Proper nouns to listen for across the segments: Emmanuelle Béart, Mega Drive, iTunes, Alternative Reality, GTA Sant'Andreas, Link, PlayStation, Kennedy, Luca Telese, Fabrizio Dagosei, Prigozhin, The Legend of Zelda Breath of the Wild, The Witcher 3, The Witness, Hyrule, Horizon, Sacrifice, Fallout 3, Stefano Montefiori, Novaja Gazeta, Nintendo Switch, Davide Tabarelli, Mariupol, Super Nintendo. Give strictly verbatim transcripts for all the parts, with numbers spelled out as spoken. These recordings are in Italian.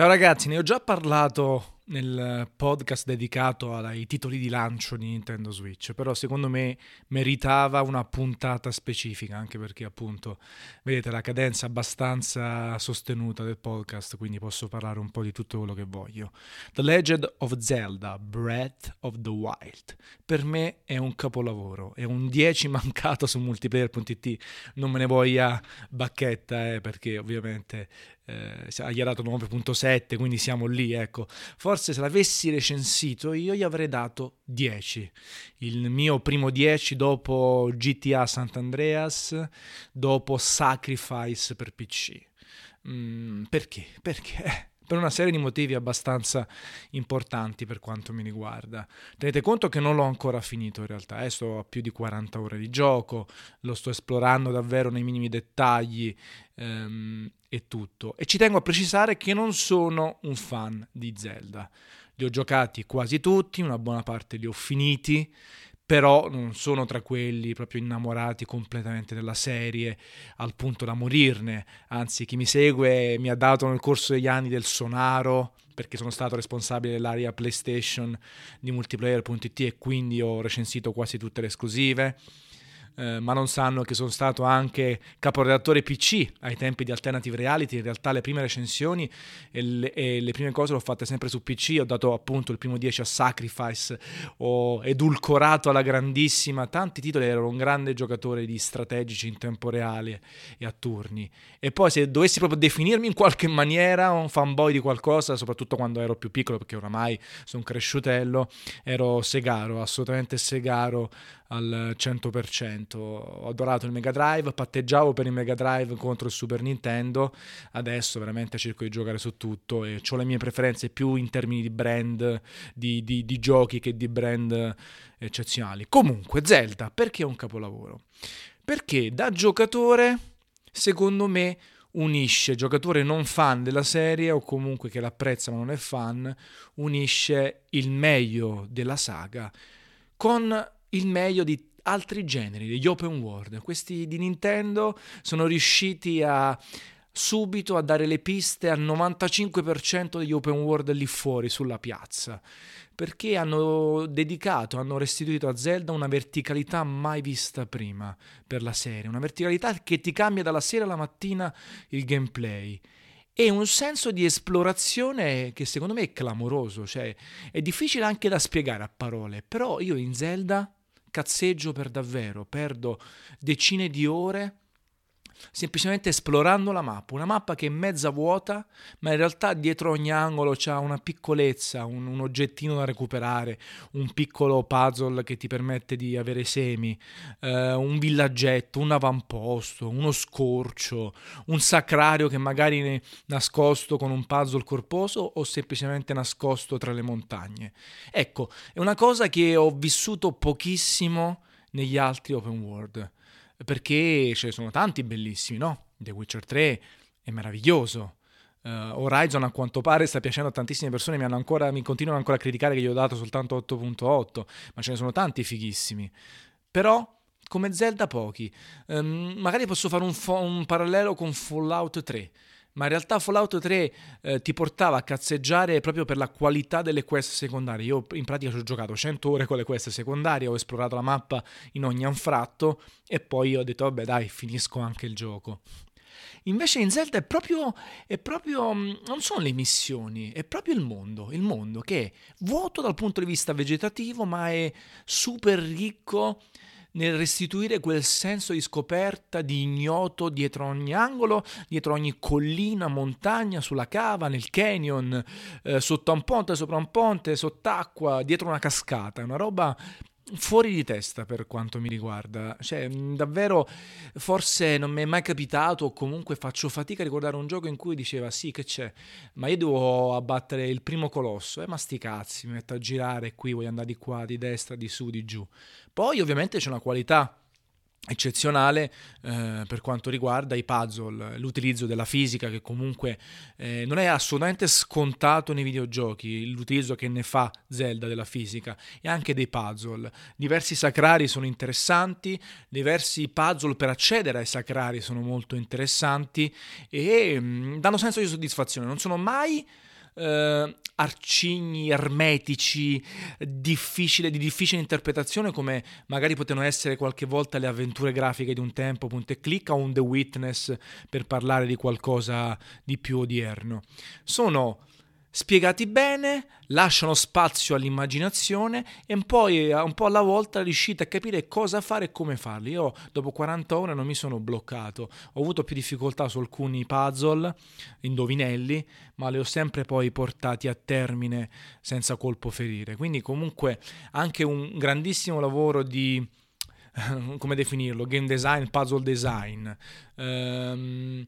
Ciao ragazzi, ne ho già parlato nel podcast dedicato ai titoli di lancio di Nintendo Switch, però secondo me meritava una puntata specifica, anche perché appunto vedete la cadenza abbastanza sostenuta del podcast, quindi posso parlare un po' di tutto quello che voglio. The Legend of Zelda Breath of the Wild per me è un capolavoro, è un dieci mancato su multiplayer punto it, non me ne voglia Bacchetta eh, perché ovviamente eh, ha girato nove virgola sette, quindi siamo lì, ecco. Forse se l'avessi recensito io gli avrei dato dieci, il mio primo dieci dopo G T A Sant'Andreas, dopo Sacrifice per P C. Mm, perché? Perché? Per una serie di motivi abbastanza importanti per quanto mi riguarda. Tenete conto che non l'ho ancora finito in realtà, eh? Sto a più di quaranta ore di gioco, lo sto esplorando davvero nei minimi dettagli ehm, e tutto. E ci tengo a precisare che non sono un fan di Zelda. Li ho giocati quasi tutti, una buona parte li ho finiti, però non sono tra quelli proprio innamorati completamente della serie, al punto da morirne. Anzi, chi mi segue mi ha dato nel corso degli anni del sonaro, perché sono stato responsabile dell'area PlayStation di multiplayer punto it e quindi ho recensito quasi tutte le esclusive. Eh, ma non sanno che sono stato anche caporedattore P C ai tempi di Alternative Reality. In realtà le prime recensioni e le, e le prime cose le ho fatte sempre su P C. Ho dato appunto il primo dieci a Sacrifice, ho edulcorato alla grandissima tanti titoli, ero un grande giocatore di strategici in tempo reale e a turni. E poi, se dovessi proprio definirmi in qualche maniera un fanboy di qualcosa, soprattutto quando ero più piccolo, perché oramai sono cresciutello, ero segaro, assolutamente segaro al cento per cento. Ho adorato il Mega Drive, patteggiavo per il Mega Drive contro il Super Nintendo. Adesso veramente cerco di giocare su tutto e ho le mie preferenze più in termini di brand, di, di, di giochi, che di brand eccezionali. Comunque Zelda, perché è un capolavoro? Perché da giocatore, secondo me, unisce, giocatore non fan della serie o comunque che l'apprezza ma non è fan, unisce il meglio della saga con il meglio di altri generi, degli open world. Questi di Nintendo sono riusciti a subito a dare le piste al novantacinque per cento degli open world lì fuori sulla piazza, perché hanno dedicato, hanno restituito a Zelda una verticalità mai vista prima per la serie, una verticalità che ti cambia dalla sera alla mattina il gameplay. E un senso di esplorazione che secondo me è clamoroso, cioè è difficile anche da spiegare a parole, però io in Zelda cazzeggio per davvero, perdo decine di ore semplicemente esplorando la mappa, una mappa che è mezza vuota, ma in realtà dietro ogni angolo c'è una piccolezza, un, un oggettino da recuperare, un piccolo puzzle che ti permette di avere semi, eh, un villaggetto, un avamposto, uno scorcio, un sacrario che magari è nascosto con un puzzle corposo o semplicemente nascosto tra le montagne. Ecco, è una cosa che ho vissuto pochissimo negli altri open world, perché ce ne sono tanti bellissimi, no? The Witcher tre è meraviglioso, uh, Horizon a quanto pare sta piacendo a tantissime persone, mi hanno ancora, mi continuano ancora a criticare che gli ho dato soltanto otto virgola otto, ma ce ne sono tanti fighissimi, però come Zelda pochi. Um, magari posso fare un, fo- un parallelo con Fallout tre, ma in realtà Fallout tre eh, ti portava a cazzeggiare proprio per la qualità delle quest secondarie. Io in pratica ci ho giocato cento ore con le quest secondarie, ho esplorato la mappa in ogni anfratto e poi ho detto vabbè dai, finisco anche il gioco. Invece in Zelda è proprio, è proprio non sono le missioni, è proprio il mondo, il mondo che è vuoto dal punto di vista vegetativo, ma è super ricco nel restituire quel senso di scoperta, di ignoto dietro ogni angolo, dietro ogni collina, montagna, sulla cava, nel canyon, eh, sotto un ponte, sopra un ponte, sott'acqua, dietro una cascata. È una roba fuori di testa per quanto mi riguarda, cioè davvero forse non mi è mai capitato, o comunque faccio fatica a ricordare un gioco in cui diceva sì che c'è, ma io devo abbattere il primo colosso, eh ma sti cazzi, mi metto a girare qui, voglio andare di qua, di destra, di su, di giù. Poi ovviamente c'è una qualità eccezionale eh, per quanto riguarda i puzzle, l'utilizzo della fisica che comunque eh, non è assolutamente scontato nei videogiochi, l'utilizzo che ne fa Zelda della fisica e anche dei puzzle. Diversi sacrari sono interessanti, diversi puzzle per accedere ai sacrari sono molto interessanti e mh, danno senso di soddisfazione, non sono mai eh, arcigni ermetici difficile, di difficile interpretazione, come magari potevano essere qualche volta le avventure grafiche di un tempo punto e clic, o un The Witness per parlare di qualcosa di più odierno. Sono spiegati bene, lasciano spazio all'immaginazione e poi un po' alla volta riuscite a capire cosa fare e come farli. Io dopo quaranta ore non mi sono bloccato, ho avuto più difficoltà su alcuni puzzle, indovinelli, ma li ho sempre poi portati a termine senza colpo ferire. Quindi comunque anche un grandissimo lavoro di, come definirlo, game design, puzzle design. Um,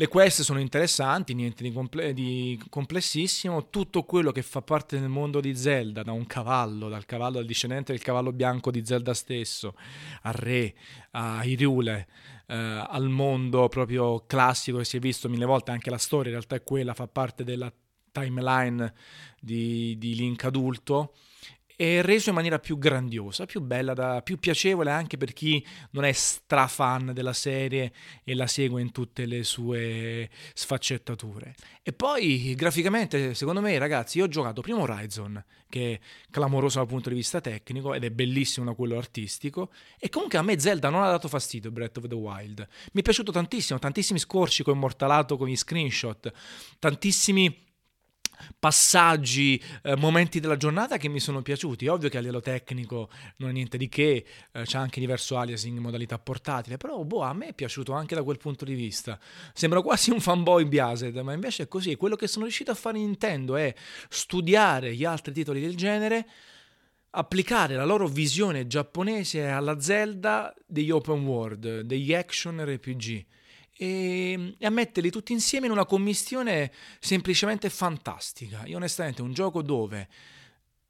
le quest sono interessanti, niente di, comple- di complessissimo. Tutto quello che fa parte del mondo di Zelda, da un cavallo, dal cavallo al discendente del cavallo bianco di Zelda stesso, al re, a Hyrule, uh, al mondo proprio classico che si è visto mille volte, anche la storia in realtà è quella, fa parte della timeline di, di Link adulto, e reso in maniera più grandiosa, più bella, da, più piacevole anche per chi non è strafan della serie e la segue in tutte le sue sfaccettature. E poi graficamente, secondo me, ragazzi, io ho giocato prima Horizon, che è clamoroso dal punto di vista tecnico ed è bellissimo da quello artistico, e comunque a me Zelda non ha dato fastidio Breath of the Wild. Mi è piaciuto tantissimo, tantissimi scorci che ho immortalato con gli screenshot, tantissimi passaggi, eh, momenti della giornata che mi sono piaciuti. Ovvio che a livello tecnico non è niente di che, eh, c'è anche diverso aliasing, modalità portatile, però boh, a me è piaciuto anche da quel punto di vista. Sembra quasi un fanboy biased, ma invece è così. Quello che sono riuscito a fare Nintendo è studiare gli altri titoli del genere, applicare la loro visione giapponese alla Zelda degli open world, degli action R P G, e a metterli tutti insieme in una commistione semplicemente fantastica. Io onestamente un gioco dove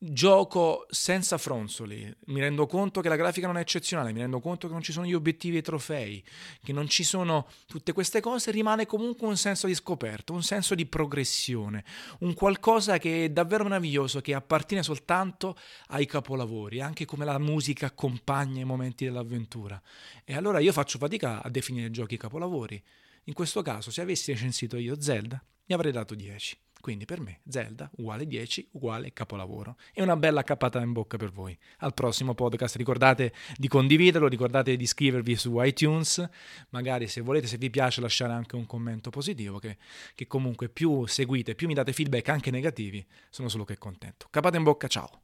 gioco senza fronzoli, mi rendo conto che la grafica non è eccezionale, mi rendo conto che non ci sono gli obiettivi e i trofei, che non ci sono tutte queste cose, rimane comunque un senso di scoperta, un senso di progressione, un qualcosa che è davvero meraviglioso, che appartiene soltanto ai capolavori, anche come la musica accompagna i momenti dell'avventura. E allora io faccio fatica a definire giochi capolavori. In questo caso, se avessi recensito io Zelda, gli avrei dato dieci. Quindi per me Zelda uguale dieci uguale capolavoro. E una bella cappata in bocca per voi. Al prossimo podcast ricordate di condividerlo, ricordate di iscrivervi su iTunes, magari se volete, se vi piace, lasciare anche un commento positivo, che, che comunque più seguite, più mi date feedback anche negativi, sono solo che contento. Cappata in bocca, ciao!